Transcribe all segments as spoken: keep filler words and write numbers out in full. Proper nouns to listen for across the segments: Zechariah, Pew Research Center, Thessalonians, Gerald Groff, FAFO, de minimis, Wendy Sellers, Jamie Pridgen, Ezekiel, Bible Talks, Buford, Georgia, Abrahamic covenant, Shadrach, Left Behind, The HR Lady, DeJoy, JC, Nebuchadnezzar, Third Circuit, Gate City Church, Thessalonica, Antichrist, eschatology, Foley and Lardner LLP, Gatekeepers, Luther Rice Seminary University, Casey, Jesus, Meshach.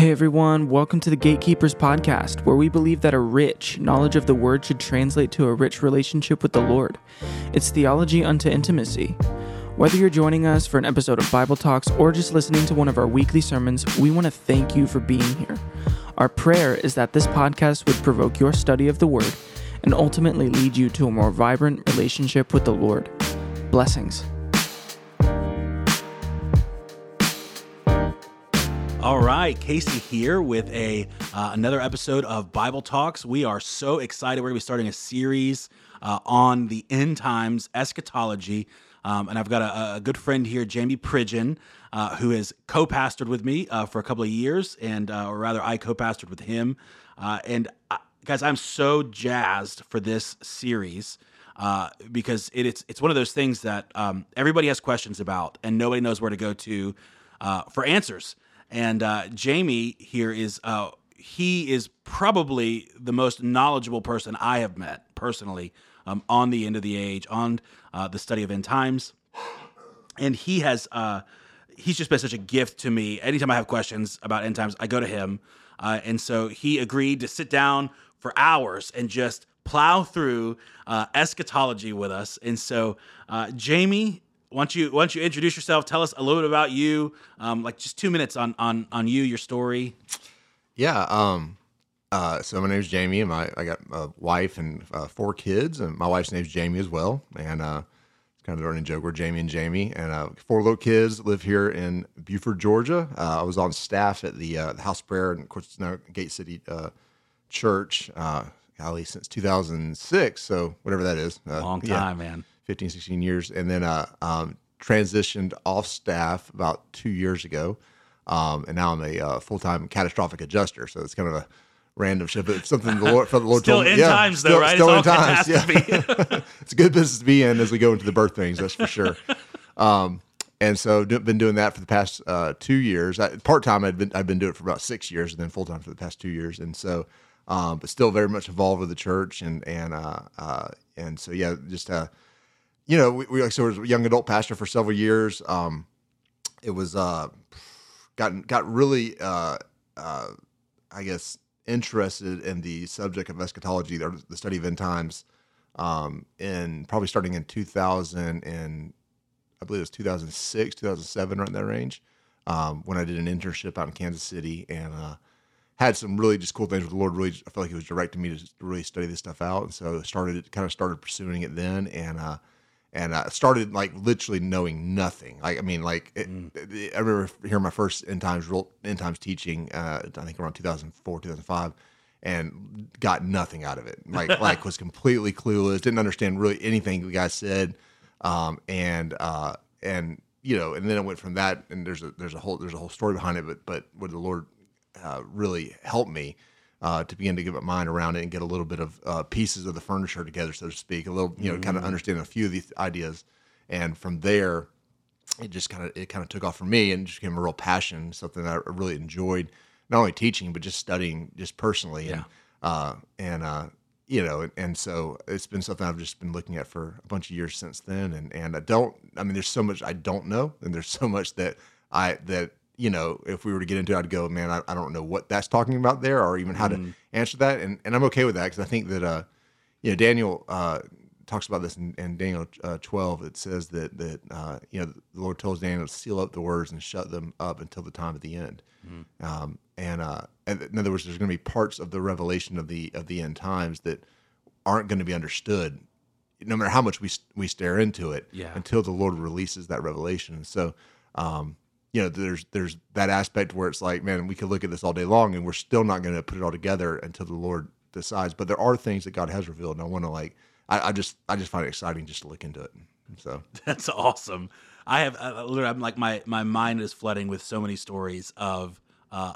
Hey everyone, welcome to the Gatekeepers podcast, where we believe that a rich knowledge of the Word should translate to a rich relationship with the Lord. It's theology unto intimacy. Whether you're joining us for an episode of Bible Talks or just listening to one of our weekly sermons, we want to thank you for being here. Our prayer is that this podcast would provoke your study of the Word and ultimately lead you to a more vibrant relationship with the Lord. Blessings. All right, Casey here with a uh, another episode of Bible Talks. We are so excited. We're going to be starting a series uh, on the end times, eschatology. Um, and I've got a, a good friend here, Jamie Pridgen, uh, who has co-pastored with me uh, for a couple of years, and uh, or rather I co-pastored with him. Uh, and I, guys, I'm so jazzed for this series uh, because it, it's, it's one of those things that um, everybody has questions about and nobody knows where to go to uh, for answers. And uh, Jamie here is, uh, he is probably the most knowledgeable person I have met personally um, on the end of the age, on uh, the study of end times. And he has, uh, he's just been such a gift to me. Anytime I have questions about end times, I go to him. Uh, and so he agreed to sit down for hours and just plow through uh, eschatology with us. And so uh, Jamie, Why don't you, why don't you introduce yourself? Tell us a little bit about you, um, like just two minutes on on on you, your story. Yeah. Um, uh, so my name's Jamie, and my I got a wife and uh, four kids, and my wife's name's Jamie as well. And uh, it's kind of a running joke, we're Jamie and Jamie, and uh, four little kids. Live here in Buford, Georgia. Uh, I was on staff at the, uh, the House Prayer, and of course it's now Gate City uh, Church. Uh, golly, since two thousand six, so whatever that is, uh, long time, yeah. Man. fifteen, sixteen years, and then uh, um, transitioned off staff about two years ago, um, and now I'm a uh, full-time catastrophic adjuster, so it's kind of a random shift, but it's something the Lord, for the Lord told me. Still in yeah, times, though, still, right? Still it's in all times, yeah. It's a good business to be in as we go into the birth things, that's for sure. Um, and so do, been doing that for the past uh, two years. I, part-time, I've been, I've been doing it for about six years, and then full-time for the past two years, and so, um, but still very much involved with the church, and, and, uh, uh, and so, yeah, just, uh, you know, we, we like so was a young adult pastor for several years. Um, it was uh, got got really, uh, uh, I guess, interested in the subject of eschatology, or the study of end times, um, in probably starting in two thousand, and I believe it was two thousand six, two thousand seven, right in that range, um, when I did an internship out in Kansas City, and uh, had some really just cool things with the Lord. Really, I felt like He was directing me to really study this stuff out, and so started kind of started pursuing it then, and. Uh, And I started like literally knowing nothing. Like I mean, like it, mm. it, I remember hearing my first end times end times teaching. Uh, I think around two thousand four, two thousand five, and got nothing out of it. Like like was completely clueless. Didn't understand really anything the guy said. Um, and uh, and you know, and then it went from that. And there's a there's a whole there's a whole story behind it. But but where the Lord uh, really helped me. Uh, to begin to give my mind around it and get a little bit of uh, pieces of the furniture together, so to speak, a little, you know, mm-hmm. kind of understand a few of these ideas. And from there, it just kind of, it kind of took off for me and just became a real passion, something that I really enjoyed, not only teaching, but just studying just personally. Yeah. And, uh, and uh, you know, and, and so it's been something I've just been looking at for a bunch of years since then. And, and I don't, I mean, there's so much I don't know, and there's so much that I, that, you know, if we were to get into it, I'd go, man, I, I don't know what that's talking about there, or even how mm. to answer that. And and I'm okay with that, because I think that, uh, you know, Daniel uh, talks about this in, in Daniel uh, twelve. It says that, that uh, you know, the Lord tells Daniel to seal up the words and shut them up until the time of the end. Mm. Um, and, uh, and in other words, there's going to be parts of the revelation of the of the end times that aren't going to be understood, no matter how much we we stare into it, yeah. until the Lord releases that revelation. So, um you know, there's there's that aspect where it's like, man, we could look at this all day long, and we're still not going to put it all together until the Lord decides. But there are things that God has revealed, and I want to like, I, I just I just find it exciting just to look into it. So that's awesome. I have I, I'm like my my mind is flooding with so many stories of uh,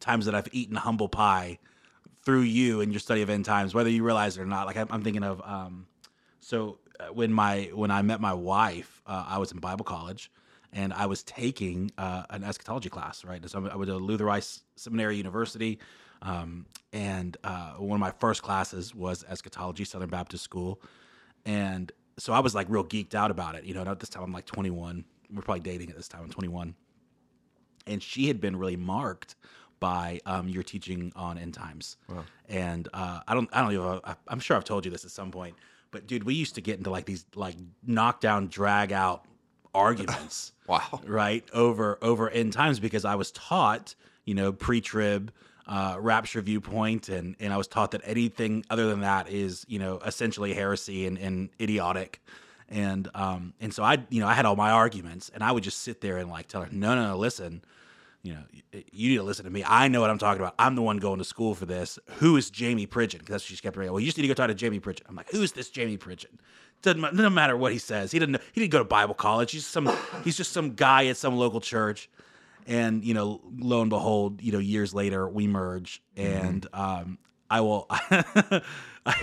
times that I've eaten humble pie through you and your study of end times, whether you realize it or not. Like I'm, I'm thinking of um, so when my when I met my wife, uh, I was in Bible college. And I was taking uh, an eschatology class, right? So I went to Luther Rice Seminary University, um, and uh, one of my first classes was eschatology, Southern Baptist School. And so I was like real geeked out about it. You know, and at this time I'm like twenty-one. We're probably dating at this time. I'm twenty-one. And she had been really marked by um, your teaching on end times. Wow. And uh, I don't, I don't even, I, I'm sure I've told you this at some point, but dude, we used to get into like these like knockdown, drag out arguments. Wow. Right. Over, over end times, because I was taught, you know, pre-trib, uh, rapture viewpoint. And, and I was taught that anything other than that is, you know, essentially heresy and, and idiotic. And, um, and so I, you know, I had all my arguments and I would just sit there and like tell her, no, no, no, listen, you know, you need to listen to me. I know what I'm talking about. I'm the one going to school for this. Who is Jamie Pridgen? Because that's what she kept saying. Well, you just need to go talk to Jamie Pridgen. I'm like, who's this Jamie Pridgen? Doesn't no matter what he says. He didn't know, he didn't go to Bible college. He's some he's just some guy at some local church. And, you know, lo and behold, you know, years later we merge. And mm-hmm. um, I will I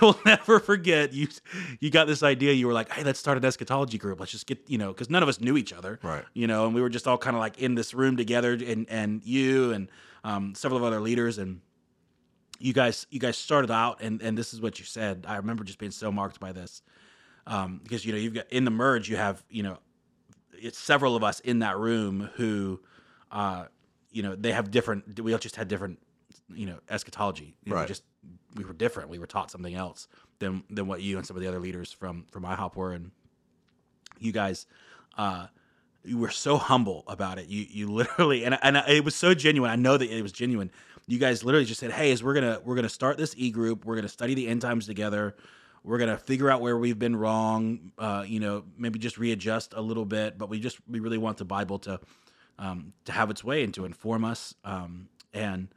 will never forget you you got this idea. You were like, hey, let's start an eschatology group. Let's just get, you know, because none of us knew each other. Right. You know, and we were just all kind of like in this room together, and and you and um, several of other leaders, and you guys you guys started out, and, and this is what you said. I remember just being so marked by this. Um, because, you know, you've got in the merge, you have, you know, it's several of us in that room who, uh, you know, they have different, we all just had different, you know, eschatology. You right. know, just, we were different. We were taught something else than, than what you and some of the other leaders from, from I hop were. And you guys, uh, you were so humble about it. You, you literally, and and it was so genuine. I know that it was genuine. You guys literally just said, hey, as we're going to, we're going to start this e-group. We're going to study the end times together. We're going to figure out where we've been wrong, uh, you know, maybe just readjust a little bit, but we just, we really want the Bible to, um, to have its way and to inform us. Um, and,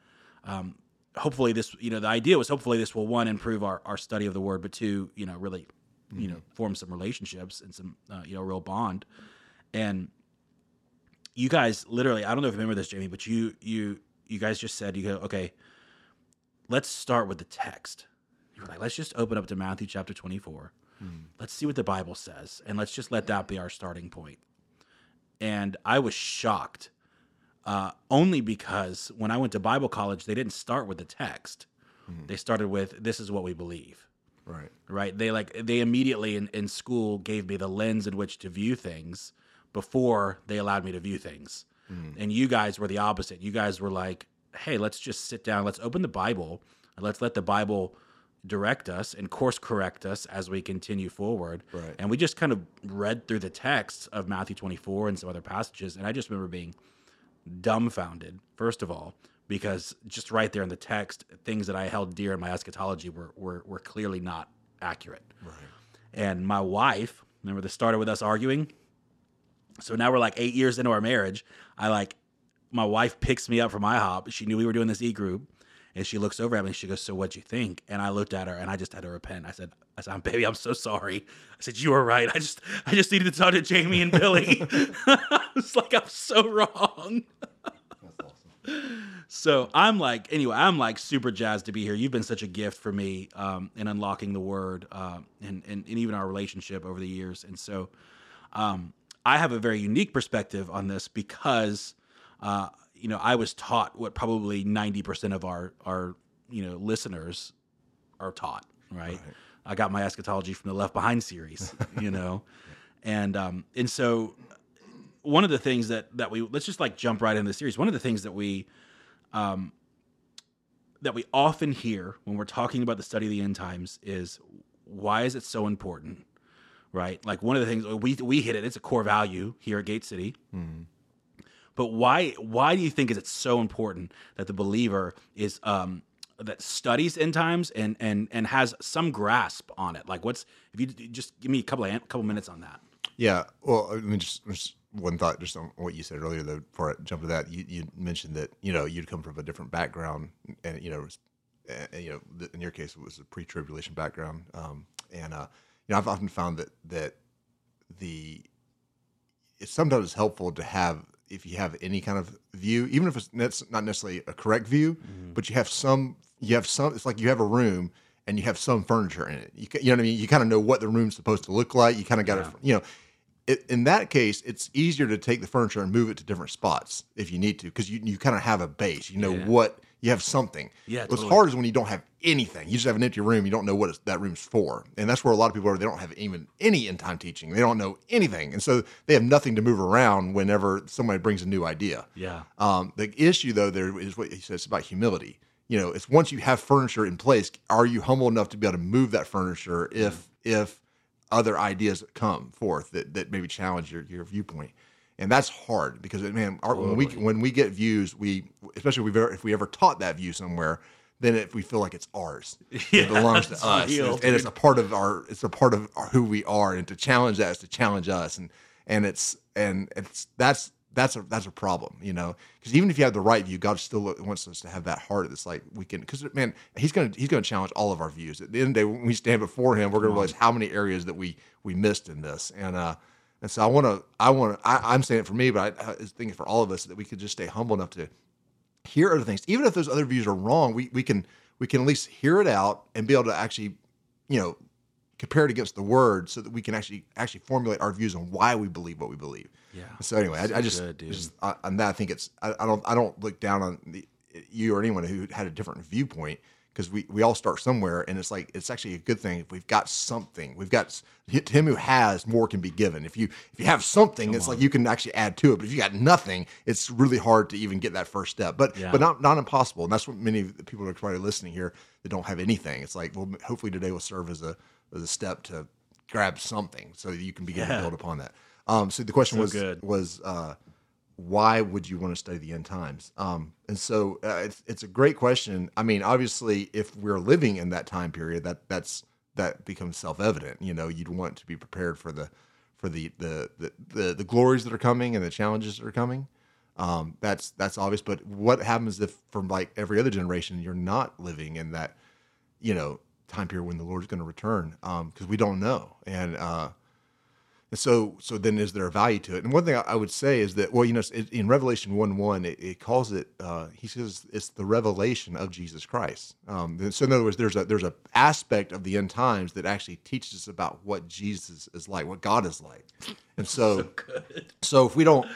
um, hopefully this, you know, the idea was hopefully this will, one, improve our, our study of the word, but two, you know, really, mm-hmm. you know, form some relationships and some, uh, you know, real bond. And you guys literally, I don't know if you remember this, Jamie, but you, you, you guys just said, you go, okay, let's start with the text. We're like, let's just open up to Matthew chapter twenty-four. Mm. Let's see what the Bible says. And let's just let that be our starting point. And I was shocked uh, only because when I went to Bible college, they didn't start with the text. Mm. They started with, this is what we believe. Right. Right. They like, they immediately in, in school gave me the lens in which to view things before they allowed me to view things. Mm. And you guys were the opposite. You guys were like, hey, let's just sit down. Let's open the Bible and let's let the Bible direct us and course correct us as we continue forward. Right. And we just kind of read through the texts of Matthew twenty-four and some other passages. And I just remember being dumbfounded, first of all, because just right there in the text, things that I held dear in my eschatology were were, were clearly not accurate. Right. And my wife, remember this started with us arguing? So now we're like eight years into our marriage. I like, my wife picks me up from I hop. She knew we were doing this e-group. And she looks over at me and she goes, so what'd you think? And I looked at her and I just had to repent. I said, I said, baby, I'm so sorry. I said, you were right. I just, I just needed to talk to Jamie and Billy. I was like, I'm so wrong. That's awesome. So I'm like, anyway, I'm like super jazzed to be here. You've been such a gift for me um, in unlocking the word uh, and, and, and even our relationship over the years. And so um, I have a very unique perspective on this because uh you know, I was taught what probably ninety percent of our, our, you know, listeners are taught, right? right? I got my eschatology from the Left Behind series, you know? And, um, and so one of the things that, that we, let's just like jump right into the series. One of the things that we, um, that we often hear when we're talking about the study of the end times is why is it so important, right? Like one of the things we, we hit it, it's a core value here at Gate City. Mm-hmm. But why why do you think is it so important that the believer is um, that studies end times and and and has some grasp on it? Like, what's if you just give me a couple of a couple minutes on that? Yeah, well, I mean, just, just one thought just on what you said earlier. Though, before I jump to that, you, you mentioned that you know you'd come from a different background, and you know, and, you know, in your case it was a pre-tribulation background, um, and uh, you know, I've often found that that the it's sometimes helpful to have. If you have any kind of view, even if it's not necessarily a correct view, mm-hmm. but you have some, you have some, it's like you have a room and you have some furniture in it. You, you know what I mean? You kind of know what the room's supposed to look like. You kind of got to, yeah. you know, it, in that case, it's easier to take the furniture and move it to different spots if you need to, because you, you kind of have a base. You know yeah. what, you have something. Yeah, What's totally. hard is when you don't have anything. You just have an empty room. You don't know what it's, that room's for. And that's where a lot of people are. They don't have even any end-time teaching. They don't know anything. And so they have nothing to move around whenever somebody brings a new idea. Yeah. Um, the issue, though, there is what he says about humility. You know, it's once you have furniture in place, are you humble enough to be able to move that furniture if yeah. if other ideas come forth that, that maybe challenge your, your viewpoint? And that's hard because, man, our, totally. when we when we get views, we especially if we if we ever taught that view somewhere, then if we feel like it's ours, yeah, it belongs to us, real, and, and it's a part of our it's a part of our, who we are, and to challenge that is to challenge us, and and it's and it's that's. That's a that's a problem, you know, because even if you have the right view, God still wants us to have that heart. That's like we can, because man, he's gonna he's gonna challenge all of our views. At the end of the day, when we stand before him, we're gonna realize how many areas that we we missed in this. And uh, and so I wanna I wanna I, I'm saying it for me, but I, I think for all of us that we could just stay humble enough to hear other things, even if those other views are wrong. We we can we can at least hear it out and be able to actually, you know, compare it against the word so that we can actually actually formulate our views on why we believe what we believe. Yeah. So anyway, I, I just, good, just I, on that, I think it's, I, I don't, I don't look down on the, you or anyone who had a different viewpoint, because we, we all start somewhere, and it's like, it's actually a good thing if we've got something. We've got, to him who has, more can be given. If you, if you have something, Come it's on. like you can actually add to it, but if you got nothing, it's really hard to even get that first step, but, yeah. but not, not impossible. And that's what many of the people are probably listening here that don't have anything. It's like, well, hopefully today will serve as a, as a step to grab something so that you can begin yeah. to build upon that. Um, so the question so was, good. was uh, why would you want to study the end times? Um, and so uh, it's, it's a great question. I mean, obviously, if we're living in that time period, that that's that becomes self-evident. You know, you'd want to be prepared for the for the the the, the, the glories that are coming and the challenges that are coming. Um, that's that's obvious. But what happens if, from like every other generation, you're not living in that, you know, time period when the Lord's going to return? Um, because we don't know. And uh, And so, so then is there a value to it? And one thing I, I would say is that, well, you know, it, in Revelation one one, it, it calls it, uh, he says it's the revelation of Jesus Christ. Um, so in other words, there's a, there's a aspect of the end times that actually teaches us about what Jesus is like, what God is like. And so, so, good. so if we don't,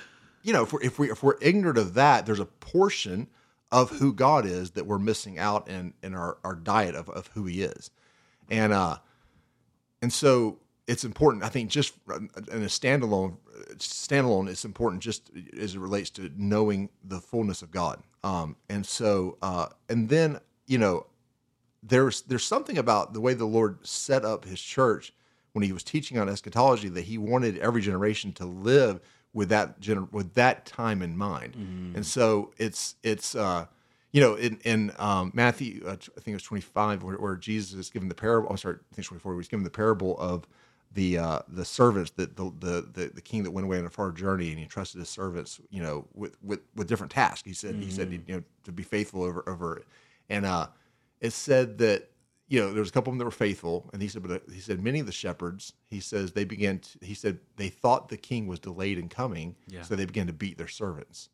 you know, if we're, if we, if we're ignorant of that, there's a portion of who God is that we're missing out in, in our, our diet of, of who he is. And, uh, and so, it's important, I think, just in a standalone, standalone it's important just as it relates to knowing the fullness of God. Um, and so, uh, and then, you know, there's there's something about the way the Lord set up his church when he was teaching on eschatology that he wanted every generation to live with that gener- with that time in mind. Mm-hmm. And so it's, it's uh, you know, in, in um, Matthew, uh, I think it was twenty-five, where, where Jesus is given the parable, I'm oh, sorry, I think twenty-four, where he's given the parable of the uh, the servants that the, the the the king that went away on a far journey, and he entrusted his servants, you know, with with, with different tasks. He said mm-hmm. he said you know to be faithful over over it, and uh, it said that you know there was a couple of them that were faithful, and he said but he said many of the shepherds he says they began to, he said they thought the king was delayed in coming, yeah. so they began to beat their servants,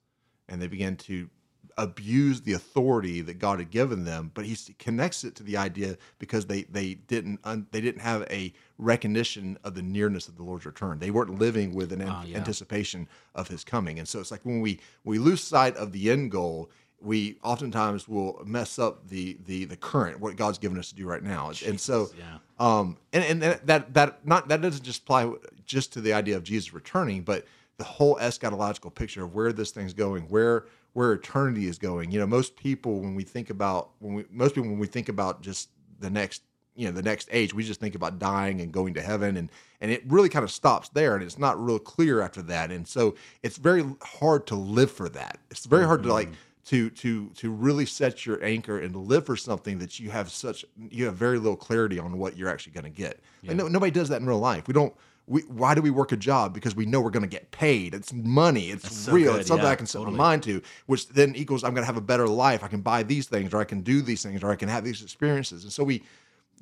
and they began to abuse the authority that God had given them, but he connects it to the idea because they they didn't un, they didn't have a recognition of the nearness of the Lord's return. They weren't living with an uh, an, yeah. anticipation of his coming. And so it's like when we we lose sight of the end goal, we oftentimes will mess up the the the current, what God's given us to do right now. Jesus, and so yeah. um and and that that not that doesn't just apply just to the idea of Jesus returning, but the whole eschatological picture of where this thing's going, where where eternity is going. You know, most people when we think about when we most people when we think about just the next, you know, the next age, we just think about dying and going to heaven, and and it really kind of stops there, and it's not real clear after that. And so it's very hard to live for that. It's very hard mm-hmm. to like to to to really set your anchor and live for something that you have such you have very little clarity on what you're actually going to get. Yeah. Like no, nobody does that in real life. We don't We, why do we work a job? Because we know we're going to get paid. It's money. It's so real. Good. It's something yeah, I can set totally. my mind to, which then equals I'm going to have a better life. I can buy these things, or I can do these things, or I can have these experiences. And so we,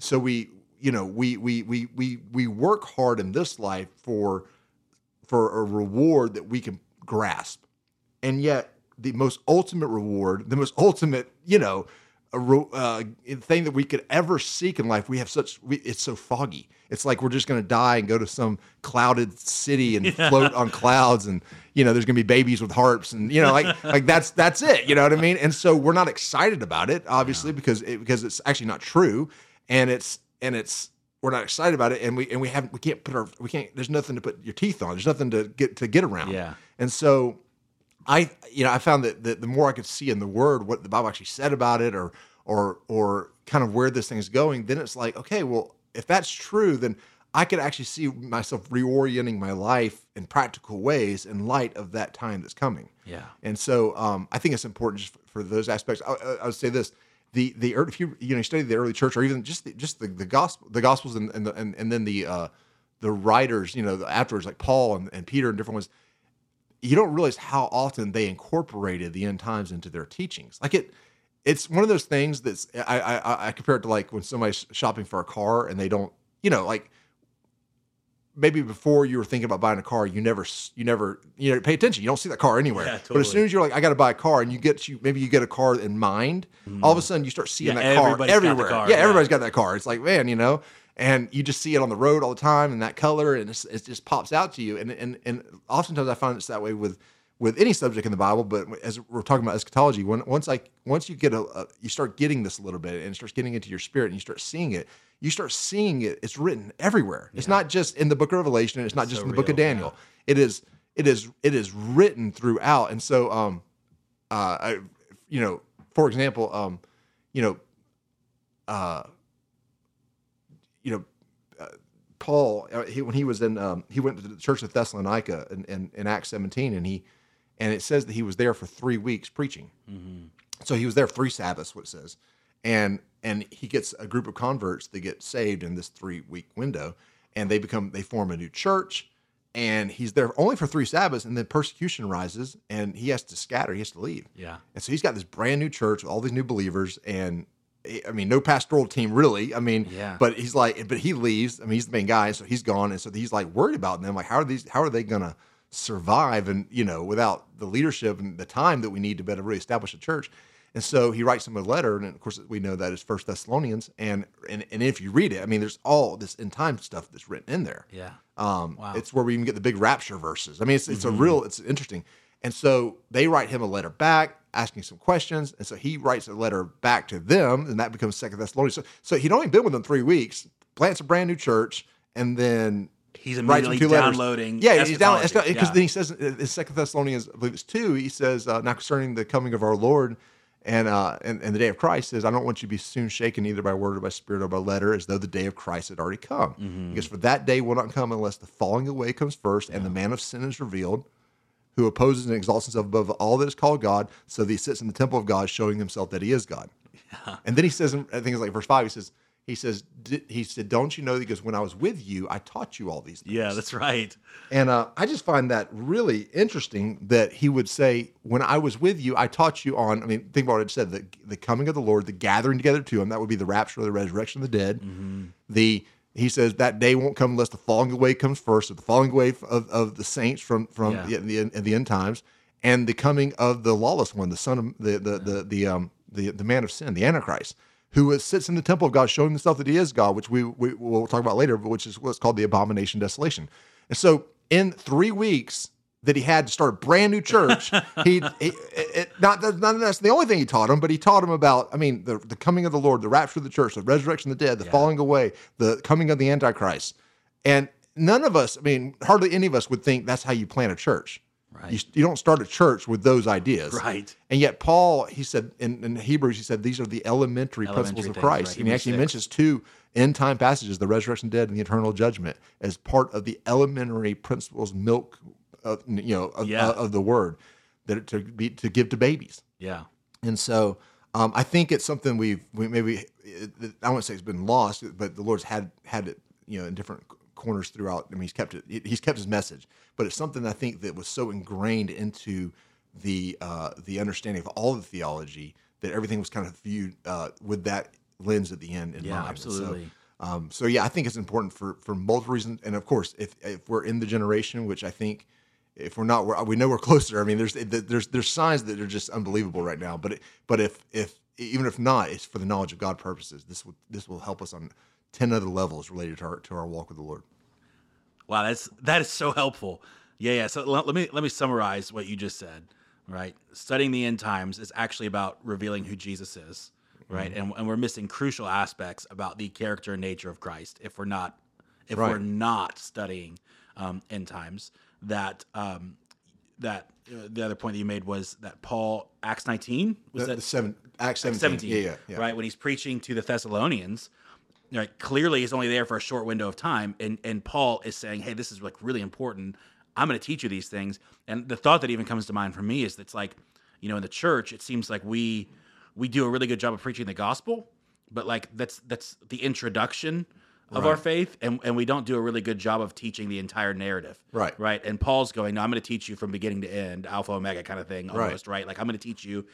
so we, you know, we we we we we work hard in this life for for a reward that we can grasp, and yet the most ultimate reward, the most ultimate, you know, a uh, thing that we could ever seek in life. We have such, we, it's so foggy. It's like we're just going to die and go to some clouded city and yeah. float on clouds. And, you know, there's going to be babies with harps and, you know, like like that's that's it. You know what I mean? And so we're not excited about it, obviously, yeah. because it, because it's actually not true. And it's and it's we're not excited about it. And we and we haven't we can't put our we can't there's nothing to put your teeth on. There's nothing to get to get around. Yeah. And so I, you know, I found that the, the more I could see in the Word what the Bible actually said about it, or, or, or kind of where this thing's going, then it's like, okay, well, if that's true, then I could actually see myself reorienting my life in practical ways in light of that time that's coming. Yeah. And so um, I think it's important just for, for those aspects. I, I, I would say this: the the if you you know you study the early church, or even just the, just the, the gospel, the gospels, and and the, and, and then the uh, the writers, you know, the afterwards, like Paul and, and Peter and different ones. You don't realize how often they incorporated the end times into their teachings. Like it, it's one of those things that's, I, I, I compare it to like when somebody's shopping for a car and they don't, you know, like maybe before you were thinking about buying a car, you never, you never, you know, pay attention. You don't see that car anywhere. Yeah, totally. But as soon as you're like, I got to buy a car, and you get, you maybe you get a car in mind, mm. all of a sudden you start seeing yeah, that car everywhere. Car, yeah, yeah. Everybody's got that car. It's like, man, you know, and you just see it on the road all the time, and that color, and it's, it just pops out to you. And and and oftentimes I find it's that way with, with any subject in the Bible. But as we're talking about eschatology, when, once I once you get a, a you start getting this a little bit, and it starts getting into your spirit, and you start seeing it, you start seeing it. It's written everywhere. Yeah. It's not just in the Book of Revelation. It's, it's not just so in the real, Book of Daniel. Yeah. It is it is it is written throughout. And so, um, uh, I, you know, for example, um, you know, uh. You know, uh, Paul, uh, he, when he was in, um, he went to the church of Thessalonica in, in, in Acts seventeen, and he, and it says that he was there for three weeks preaching. Mm-hmm. So he was there for three Sabbaths, what it says, and and he gets a group of converts that get saved in this three week window, and they become they form a new church, and he's there only for three Sabbaths, and then persecution rises, and he has to scatter, he has to leave. Yeah, and so he's got this brand new church with all these new believers, and. I mean, no pastoral team really. I mean, yeah. but he's like, but he leaves. I mean, he's the main guy, so he's gone, and so he's like worried about them. Like, how are these? How are they gonna survive? And you know, without the leadership and the time that we need to better really establish a church. And so he writes them a letter, and of course we know that is First Thessalonians. And and and if you read it, I mean, there's all this end time stuff that's written in there. Yeah. Um, wow. It's where we even get the big rapture verses. I mean, it's it's mm-hmm. a real, it's interesting. And so they write him a letter back, asking some questions. And so he writes a letter back to them, and that becomes Second Thessalonians. So, so he'd only been with them three weeks, plants a brand new church, and then he's immediately two downloading. Letters. Yeah, he's down because yeah. then he says in Second Thessalonians, I believe it's two, he says, uh, now concerning the coming of our Lord and, uh, and and the day of Christ, says, I don't want you to be soon shaken either by word or by spirit or by letter, as though the day of Christ had already come. Mm-hmm. Because for that day will not come unless the falling away comes first, yeah. and the man of sin is revealed, who opposes and exalts himself above all that is called God, so that he sits in the temple of God, showing himself that he is God. Yeah. And then he says, I think it's like verse five, he says, he says, he said, don't you know, because when I was with you, I taught you all these things. Yeah, that's right. And uh, I just find that really interesting that he would say, when I was with you, I taught you on, I mean, think about what I just said, the, the coming of the Lord, the gathering together to him, that would be the rapture, the resurrection of the dead, mm-hmm. the He says that day won't come unless the falling away comes first, or the falling away of, of the saints from from yeah. the, the, the end times, and the coming of the lawless one, the son of the the the the um the, the man of sin, the Antichrist, who sits in the temple of God, showing himself that he is God, which we we will talk about later, but which is what's called the abomination, desolation. And so, in three weeks that he had to start a brand new church, he, he it, not not that's the only thing he taught him, but he taught him about, I mean, the, the coming of the Lord, the rapture of the church, the resurrection of the dead, the yeah. falling away, the coming of the Antichrist. And none of us, I mean, hardly any of us would think that's how you plant a church. Right. You, you don't start a church with those ideas. Right. And yet Paul, he said in, in Hebrews, he said, these are the elementary, elementary principles of Christ. Right. And he actually six. mentions two end time passages, the resurrection of the dead and the eternal judgment, as part of the elementary principles, milk, Of, you know, of, yeah. uh, of the word that to be to give to babies. Yeah, and so um, I think it's something we've we maybe it, it, I won't say it's been lost, but the Lord's had had it, you know, in different corners throughout. I mean, he's kept it. He's kept his message, but it's something I think that was so ingrained into the uh, the understanding of all the theology that everything was kind of viewed uh, with that lens at the end in yeah, mind. Absolutely. So, um, so yeah, I think it's important for for multiple reasons, and of course, if if we're in the generation, which I think. If we're not, we're, we know we're closer. I mean, there's there's there's signs that are just unbelievable right now. But it, but if if even if not, it's for the knowledge of God purposes. This will, this will help us on ten other levels related to our, to our walk with the Lord. Wow, that's that is so helpful. Yeah, yeah. So l- let me let me summarize what you just said. Right, studying the end times is actually about revealing who Jesus is. Right, mm-hmm. and and we're missing crucial aspects about the character and nature of Christ if we're not if right. we're not studying um, end times. That um, that uh, the other point that you made was that Paul Acts nineteen was the, that the seven, Acts seventeen, seventeen yeah, yeah, yeah, right when he's preaching to the Thessalonians. Right, clearly he's only there for a short window of time, and and Paul is saying, hey, this is like really important. I'm going to teach you these things. And the thought that even comes to mind for me is that's like, you know, in the church, it seems like we we do a really good job of preaching the gospel, but like that's that's the introduction of right. our faith, and, and we don't do a really good job of teaching the entire narrative. Right. Right. And Paul's going, no, I'm going to teach you from beginning to end, alpha, omega kind of thing almost, right? right? Like I'm going to teach you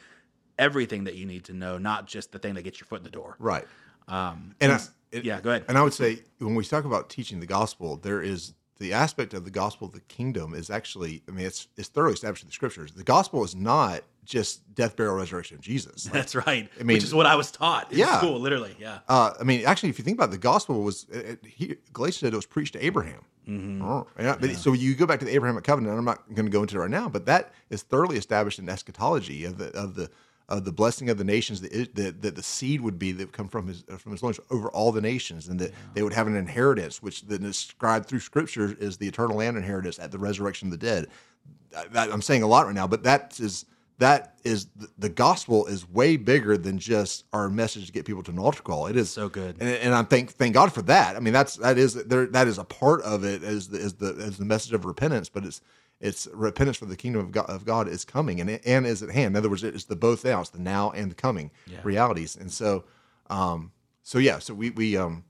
everything that you need to know, not just the thing that gets your foot in the door. Right. Um, and I, it, yeah, go ahead. And I would say when we talk about teaching the gospel, there is the aspect of the gospel of the kingdom is actually, I mean, it's it's thoroughly established in the scriptures. The gospel is not just death, burial, resurrection of Jesus. Like, that's right. I mean, which is what I was taught in yeah. school, literally. Yeah. Uh, I mean, actually, if you think about it, the gospel was, it, it, he, Galatians said it was preached to Abraham. Mm-hmm. Oh, yeah. But yeah. So you go back to the Abrahamic covenant, and I'm not going to go into it right now, but that is thoroughly established in eschatology of the of the of the blessing of the nations, that the, the, the seed would be that come from his from his loins over all the nations, and that yeah. they would have an inheritance, which then described through scripture is the eternal land inheritance at the resurrection of the dead. I, I'm saying a lot right now, but that is that is the, the gospel is way bigger than just our message to get people to an altar call. It is so good, and, and I'm thank thank God for that. I mean, that's that is there that is a part of it as the as the as the message of repentance, but it's. It's repentance for the kingdom of God, of God is coming and and is at hand. In other words, it's the both now, it's the now and the coming yeah. realities. And so, um, so yeah, so we we um,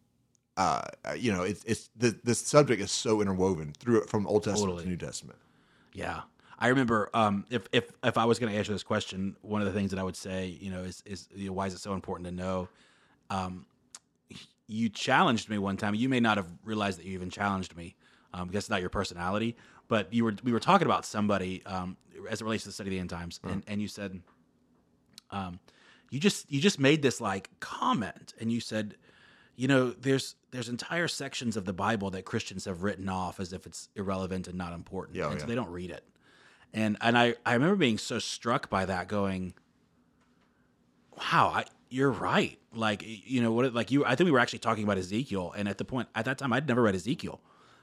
uh, you know, it's it's the this subject is so interwoven through from Old Testament totally. to New Testament. Yeah, I remember um, if if if I was going to answer this question, one of the things that I would say, you know, is is you know, why is it so important to know? Um, you challenged me one time. You may not have realized that you even challenged me. Um, because it's not your personality, but you were we were talking about somebody um, as it relates to the study of the end times, and, mm. and you said, um, you just you just made this like comment, and you said, you know, there's there's entire sections of the Bible that Christians have written off as if it's irrelevant and not important, yeah, and yeah. so they don't read it, and and I, I remember being so struck by that, going, wow, I, you're right, like you know what, like you I think we were actually talking about Ezekiel, and at the point at that time I'd never read Ezekiel.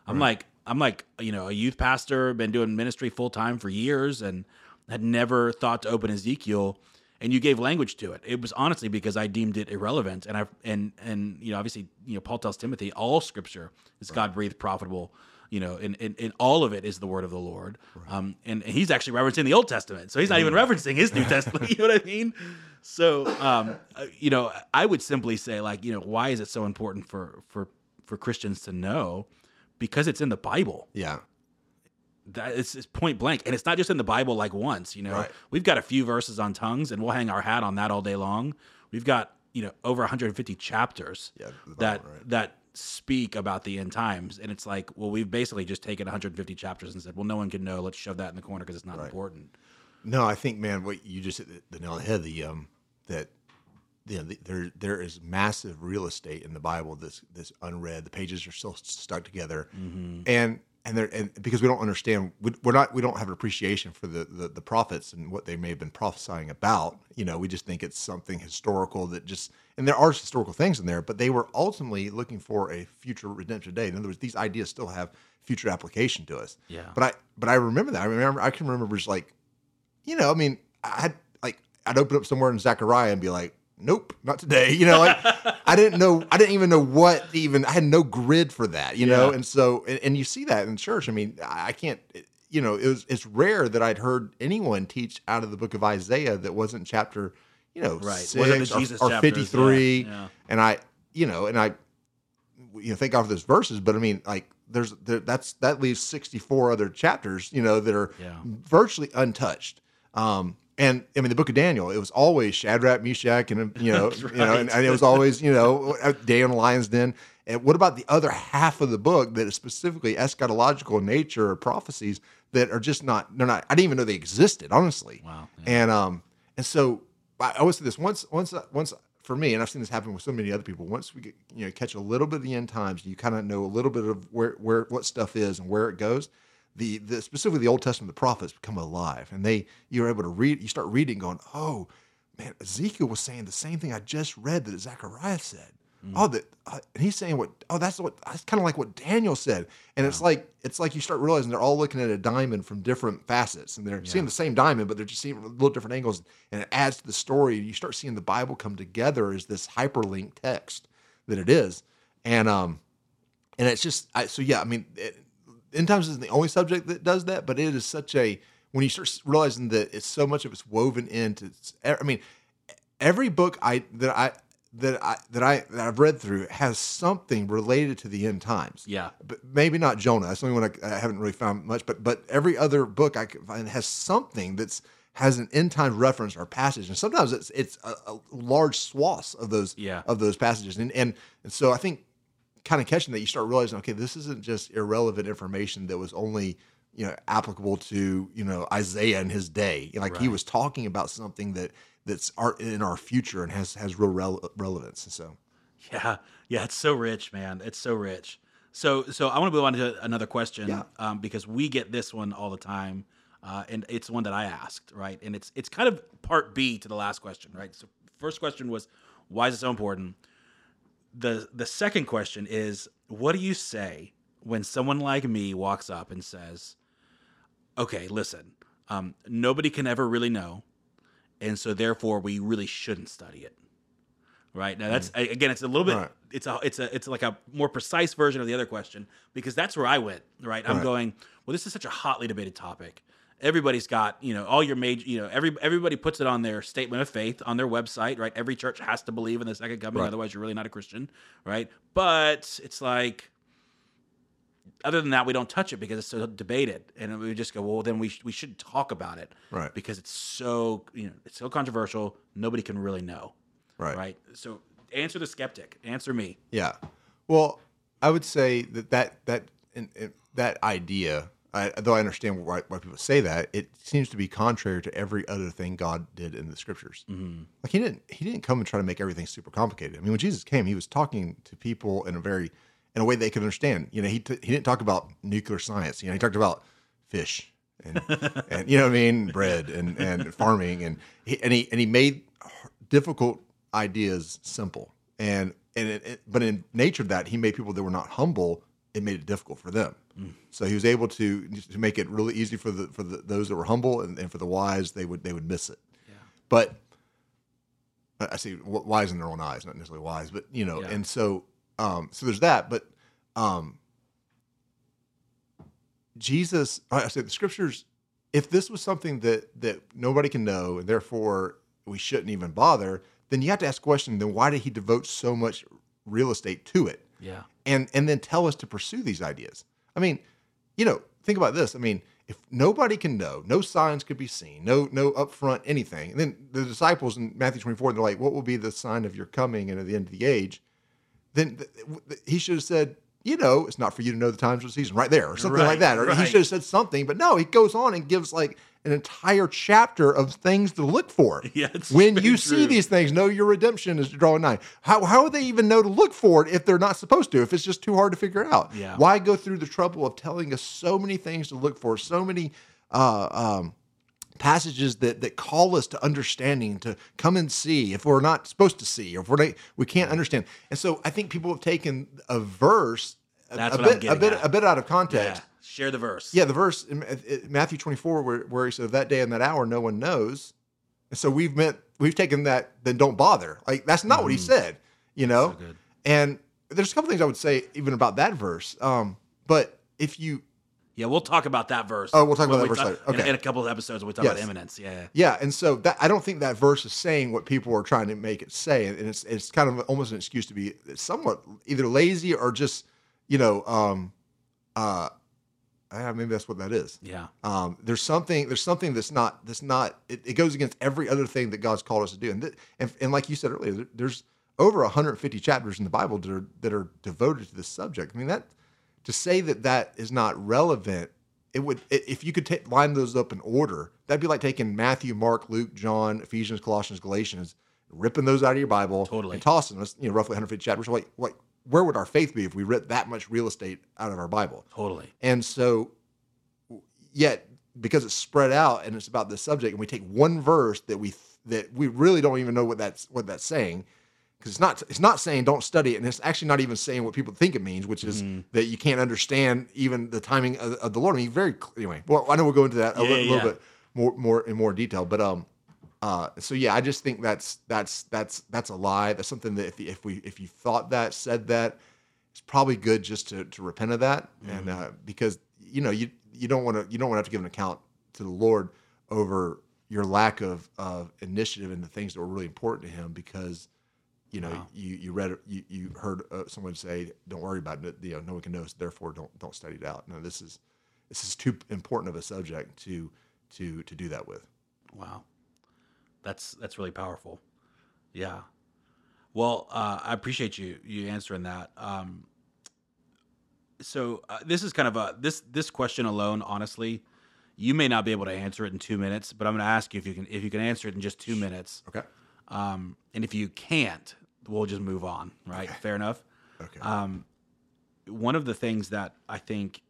I'm right. like, I'm like, you know, a youth pastor, been doing ministry full time for years and had never thought to open Ezekiel, and you gave language to it. It was honestly because I deemed it irrelevant. And I, and, and, you know, obviously, you know, Paul tells Timothy all scripture is right. God breathed, profitable, you know, and, and, and all of it is the word of the Lord. Right. Um, and, and he's actually referencing the Old Testament. So he's not yeah. even referencing his New Testament. You know what I mean? So, um, you know, I would simply say like, you know, why is it so important for, for, for Christians to know? Because it's in the Bible. Yeah. That is, it's point blank. And it's not just in the Bible like once, you know. Right. We've got a few verses on tongues, and we'll hang our hat on that all day long. We've got, you know, over one hundred fifty chapters yeah, Bible, that right. that speak about the end times. And it's like, well, we've basically just taken one hundred fifty chapters and said, well, no one can know. Let's shove that in the corner because it's not right. important. No, I think, man, what you just hit the nail on the head, the, um, that... Yeah, there there is massive real estate in the Bible that's that's unread. The pages are still stuck together, mm-hmm. and and there and because we don't understand, we, we're not we don't have an appreciation for the, the the prophets and what they may have been prophesying about. You know, we just think it's something historical that just and there are historical things in there, but they were ultimately looking for a future redemption day. In other words, these ideas still have future application to us. Yeah. But I but I remember that I remember I can remember just like, you know, I mean, I had like I'd open up somewhere in Zechariah and be like. Nope, not today. You know, like I didn't know, I didn't even know what even, I had no grid for that, you yeah. know? And so, and, and you see that in church. I mean, I can't, it, you know, it was, it's rare that I'd heard anyone teach out of the book of Isaiah that wasn't chapter, you know, right. six or, or fifty-three. Yeah. Yeah. And I, you know, and I, you know, thank God for those verses, but I mean, like there's, there, that's, that leaves sixty-four other chapters, you know, that are yeah. virtually untouched. Um, And I mean, the book of Daniel, it was always Shadrach, Meshach, and, you know, right. you know, and, and it was always, you know, a day in the lion's den. And what about the other half of the book that is specifically eschatological in nature or prophecies that are just not, they're not, I didn't even know they existed, honestly. Wow. Yeah. And, um, and so I always say this, once, once, once for me, and I've seen this happen with so many other people, once we get, you know, catch a little bit of the end times, you kind of know a little bit of where, where, what stuff is and where it goes. The, the, specifically the Old Testament, the prophets become alive, and they, you're able to read, you start reading going, oh man, Ezekiel was saying the same thing I just read that Zechariah said. Mm. Oh, that uh, and he's saying what, oh, that's what, that's kind of like what Daniel said. And wow. it's like, it's like you start realizing they're all looking at a diamond from different facets, and they're yeah. seeing the same diamond, but they're just seeing little different angles, and it adds to the story. You start seeing the Bible come together as this hyperlinked text that it is. And, um, and it's just, I, so yeah, I mean, it, end times isn't the only subject that does that, but it is such a, when you start realizing that it's so much of it's woven into, I mean, every book I, that I, that I that I that I've read through has something related to the end times. Yeah, but maybe not Jonah. That's the only one I, I haven't really found much. But but every other book I can find has something that's has an end time reference or passage, and sometimes it's it's a, a large swaths of those yeah. of those passages. And and and so I think kind of catching that, you start realizing, okay, this isn't just irrelevant information that was only, you know, applicable to, you know, Isaiah in his day. Like right. he was talking about something that. That's our, in our future and has, has real rele- relevance. So, yeah, yeah, it's so rich, man. It's so rich. So, so I want to move on to another question yeah. um, because we get this one all the time, uh, and it's one that I asked, right? And it's it's kind of part B to the last question, right? So, first question was, why is it so important? the The second question is, what do you say when someone like me walks up and says, "Okay, listen, um, nobody can ever really know." And so, therefore, we really shouldn't study it, right? Now, that's again, it's a little bit, right. it's a, it's a, it's like a more precise version of the other question, because that's where I went, right? I'm right. going, well, this is such a hotly debated topic. Everybody's got, you know, all your major, you know, every everybody puts it on their statement of faith on their website, right? Every church has to believe in the second coming, right. otherwise, you're really not a Christian, right? But it's like, other than that, we don't touch it because it's so debated, and we just go, well, then we sh- we shouldn't talk about it, right? Because it's so you know it's so controversial. Nobody can really know, right? Right. So answer the skeptic. Answer me. Yeah. Well, I would say that that that in, in, that idea, I, though I understand why, why people say that, it seems to be contrary to every other thing God did in the Scriptures. Mm-hmm. Like he didn't he didn't come and try to make everything super complicated. I mean, when Jesus came, he was talking to people in a very in a way they could understand. You know, he t- he didn't talk about nuclear science. You know, he talked about fish and, and you know what I mean, bread and, and farming. And he, and he and he made difficult ideas simple. And and it, it, but in nature of that, he made people that were not humble, it made it difficult for them. Mm. So he was able to to make it really easy for the for the, those that were humble, and, and for the wise, they would they would miss it. Yeah. But I see wise in their own eyes, not necessarily wise, but you know, yeah. and so. Um, so there's that, but um, Jesus, I said the Scriptures, if this was something that that nobody can know, and therefore we shouldn't even bother, then you have to ask the question, then why did he devote so much real estate to it? Yeah. And and then tell us to pursue these ideas. I mean, you know, think about this. I mean, if nobody can know, no signs could be seen, no no upfront anything. And then the disciples in Matthew twenty-four, they're like, what will be the sign of your coming and at the end of the age? Then he should have said, you know, it's not for you to know the times or the season, right there, or something right, like that. Or right. he should have said something, but no, he goes on and gives like an entire chapter of things to look for. Yeah, when you true. see these things, know your redemption is drawing nigh. How how would they even know to look for it if they're not supposed to, if it's just too hard to figure out? Yeah. Why go through the trouble of telling us so many things to look for, so many uh, um, passages that, that call us to understanding, to come and see if we're not supposed to see, or if we're not, we can't understand. And so I think people have taken a verse That's a, a, bit, a, bit, a bit out of context. Yeah. Share the verse. Yeah, the verse in Matthew twenty-four where, where he said, that day and that hour, no one knows. And so we've meant, we've taken that, then don't bother. Like, that's not mm. what he said, you know? So and there's a couple things I would say even about that verse. Um, but if you, Yeah, we'll talk about that verse. Oh, we'll talk about that verse talk, later. Okay. In, in a couple of episodes, we'll talk yes. about imminence. Yeah, yeah. Yeah, and so that, I don't think that verse is saying what people are trying to make it say. And it's it's kind of almost an excuse to be somewhat either lazy or just, you know, um, uh, maybe that's what that is. Yeah. Um, there's something There's something that's not, that's not it, it goes against every other thing that God's called us to do. And, th- and, and like you said earlier, there's over one hundred fifty chapters in the Bible that are, that are devoted to this subject. I mean, that... To say that that is not relevant it would, if you could t- line those up in order, that'd be like taking Matthew, Mark, Luke, John, Ephesians, Colossians, Galatians, ripping those out of your Bible totally. and tossing them. It's, you know, roughly one hundred fifty chapters. Like, like, where would our faith be if we ripped that much real estate out of our Bible? Totally. And so, yet, because it's spread out and it's about this subject, and we take one verse that we that we really don't even know what that's what that's saying, because it's not it's not saying don't study it, and it's actually not even saying what people think it means, which is mm. that you can't understand even the timing of, of the Lord. I mean, very anyway. Well, I know we'll go into that a yeah, little, yeah. little bit more more in more detail, but um. Uh, so yeah, I just think that's, that's, that's, that's a lie. That's something that if the, if we, if you thought that, said that, it's probably good just to, to repent of that. Mm-hmm. And, uh, because you know, you, you don't want to, you don't want to have to give an account to the Lord over your lack of, of initiative and the things that were really important to him, because, you know, wow. you, you read, you, you heard uh, someone say, don't worry about it. You know, no one can know, so therefore don't, don't study it out. No, this is, this is too important of a subject to, to, to do that with. Wow. That's that's really powerful. Yeah. Well, uh, I appreciate you you answering that. Um, so uh, this is kind of a this this question alone. Honestly, you may not be able to answer it in two minutes, but I'm going to ask you if you can if you can answer it in just two minutes. Okay. Um, and if you can't, we'll just move on. Right. Okay. Fair enough. Okay. Um, one of the things that I think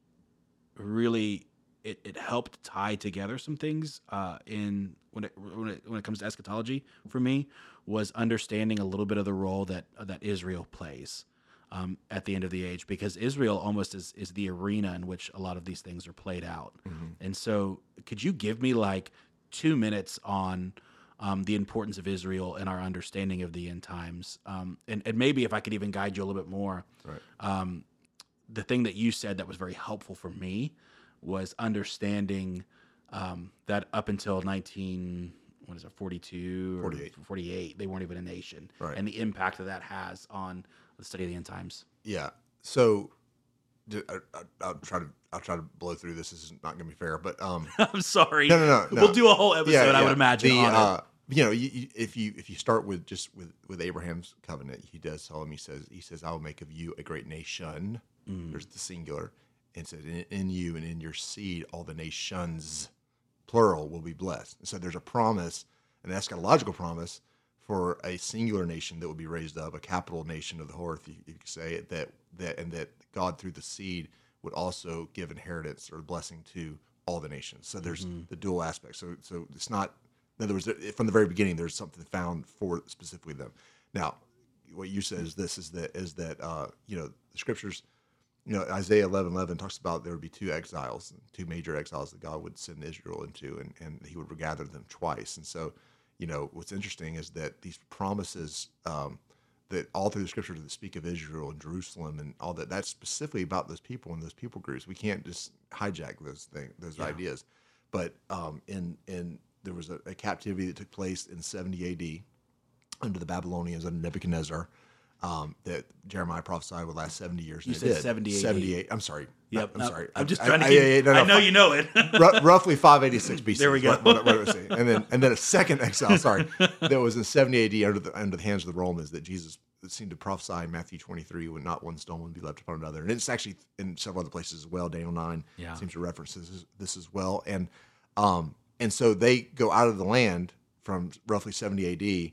really it, it helped tie together some things uh, in. When it, when it when it comes to eschatology for me was understanding a little bit of the role that that Israel plays um, at the end of the age, because Israel almost is is the arena in which a lot of these things are played out. Mm-hmm. And so, could you give me like two minutes on um, the importance of Israel and our understanding of the end times? Um, and and maybe if I could even guide you a little bit more. Right. Um, the thing that you said that was very helpful for me was understanding. Um, that up until nineteen, what is it, forty-two or forty-eight, forty-eight they weren't even a nation, right. And the impact that that has on the study of the end times. Yeah, so I, I, I'll try to I'll try to blow through this. This is not going to be fair, but um, I'm sorry. No, no, no, no. We'll do a whole episode. Yeah, yeah. I would imagine. The, on uh, it. You know, you, you, if you if you start with just with, with Abraham's covenant, he does tell him. He says he says I will make of you a great nation. Mm. There's the singular, and said in, in you and in your seed all the nations. Plural will be blessed. And so there's a promise, an eschatological promise, for a singular nation that will be raised up, a capital nation of the whole earth, you, you could say, that that and that God through the seed would also give inheritance or blessing to all the nations. So there's mm-hmm. the dual aspect. So so it's not, in other words, from the very beginning, there's something found for specifically them. Now, what you said is this is that is that uh, you know the scriptures. You know, Isaiah eleven eleven talks about there would be two exiles, two major exiles that God would send Israel into, and, and he would regather them twice. And so, you know, what's interesting is that these promises um, that all through the scripture that speak of Israel and Jerusalem and all that, that's specifically about those people and those people groups. We can't just hijack those things, those yeah. ideas. But um, in in there was a, a captivity that took place in seventy A D under the Babylonians, under Nebuchadnezzar. Um, that Jeremiah prophesied would last seventy years. You said seventy-eight. I'm sorry. Yep. I'm no, sorry. I'm just I, trying to. I, keep, I, I, no, no, I know five, you know it. r- roughly five eighty-six B C. There we go. What, what, what was it? And then and then a second exile. Sorry, that was in seventy A D under the under the hands of the Romans. That Jesus seemed to prophesy in Matthew twenty-three when not one stone would be left upon another, and it's actually in several other places as well. Daniel nine yeah. seems to reference this, this as well. And um and so they go out of the land from roughly seventy A D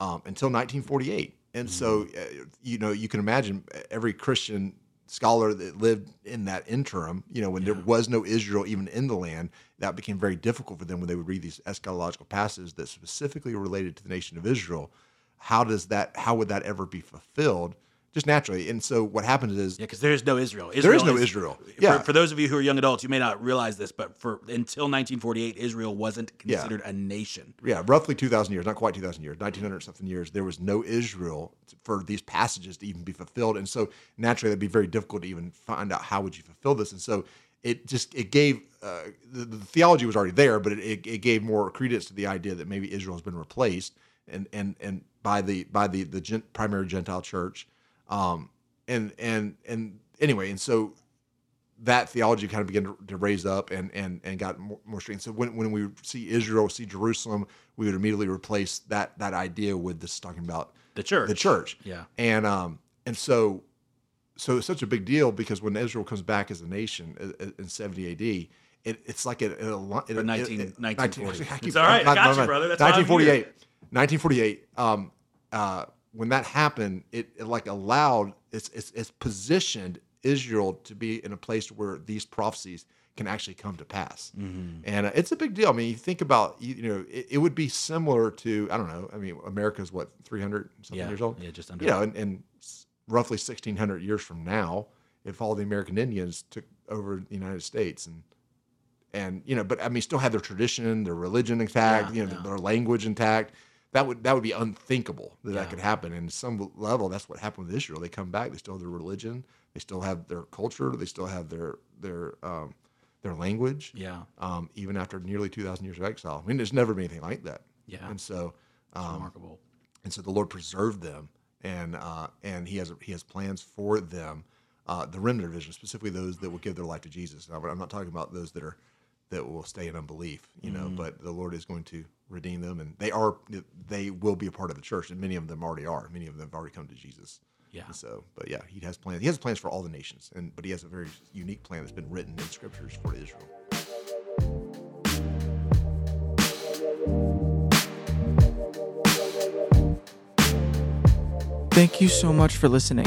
um, until nineteen forty-eight. And so, uh, you know, you can imagine every Christian scholar that lived in that interim, you know, when yeah. there was no Israel even in the land, that became very difficult for them when they would read these eschatological passages that specifically related to the nation of Israel. How does that, how would that ever be fulfilled? Just naturally. And so what happens is... Yeah, because there is no Israel. Israel. There is no is, Israel. Yeah. For, for those of you who are young adults, you may not realize this, but for until nineteen forty-eight, Israel wasn't considered yeah. a nation. Yeah, roughly two thousand years, not quite two thousand years, nineteen hundred something years, there was no Israel for these passages to even be fulfilled. And so naturally, that'd be very difficult to even find out how would you fulfill this. And so it just, it gave, uh, the, the theology was already there, but it, it, it gave more credence to the idea that maybe Israel has been replaced and and and by the, by the, the gen, primary Gentile church. Um, and, and, and anyway, and so that theology kind of began to, to raise up and, and, and got more, more strength. So when, when we see Israel, see Jerusalem, we would immediately replace that, that idea with this talking about the church, the church. Yeah. And, um, and so, so it's such a big deal because when Israel comes back as a nation in seventy A D, It, it's like it. nineteen forty-eight. It's all right. I got you, brother. That's nineteen forty-eight. nineteen forty-eight. Um, uh, when that happened, it, it like allowed it's, it's it's positioned Israel to be in a place where these prophecies can actually come to pass, mm-hmm. and uh, it's a big deal. I mean, you think about you, you know it, it would be similar to I don't know. I mean, America's what three hundred something yeah. years old. Yeah, just under. You know, and, and roughly sixteen hundred years from now, if all the American Indians took over the United States and. And you know, but I mean, still have their tradition, their religion intact, yeah, you know, yeah. their language intact. That would that would be unthinkable that yeah. that could happen. And at some level, that's what happened with Israel. They come back, they still have their religion, they still have their culture, they still have their their um, their language. Yeah. Um, even after nearly two thousand years of exile, I mean, there's never been anything like that. Yeah. And so, um, remarkable. And so the Lord preserved them, and uh, and He has He has plans for them, uh, the remnant of Israel, specifically those that will give their life to Jesus. Now, I'm not talking about those that are that will stay in unbelief, you know, mm-hmm. but the Lord is going to redeem them, and they are, they will be a part of the church, and many of them already are. Many of them have already come to Jesus. Yeah. And so, but yeah, He has plans. He has plans for all the nations, and but He has a very unique plan that's been written in scriptures for Israel. Thank you so much for listening.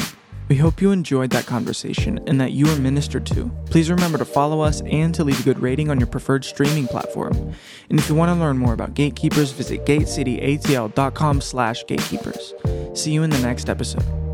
We hope you enjoyed that conversation and that you were ministered to. Please remember to follow us and to leave a good rating on your preferred streaming platform. And if you want to learn more about Gatekeepers, visit gate city a t l dot com slash gatekeepers. See you in the next episode.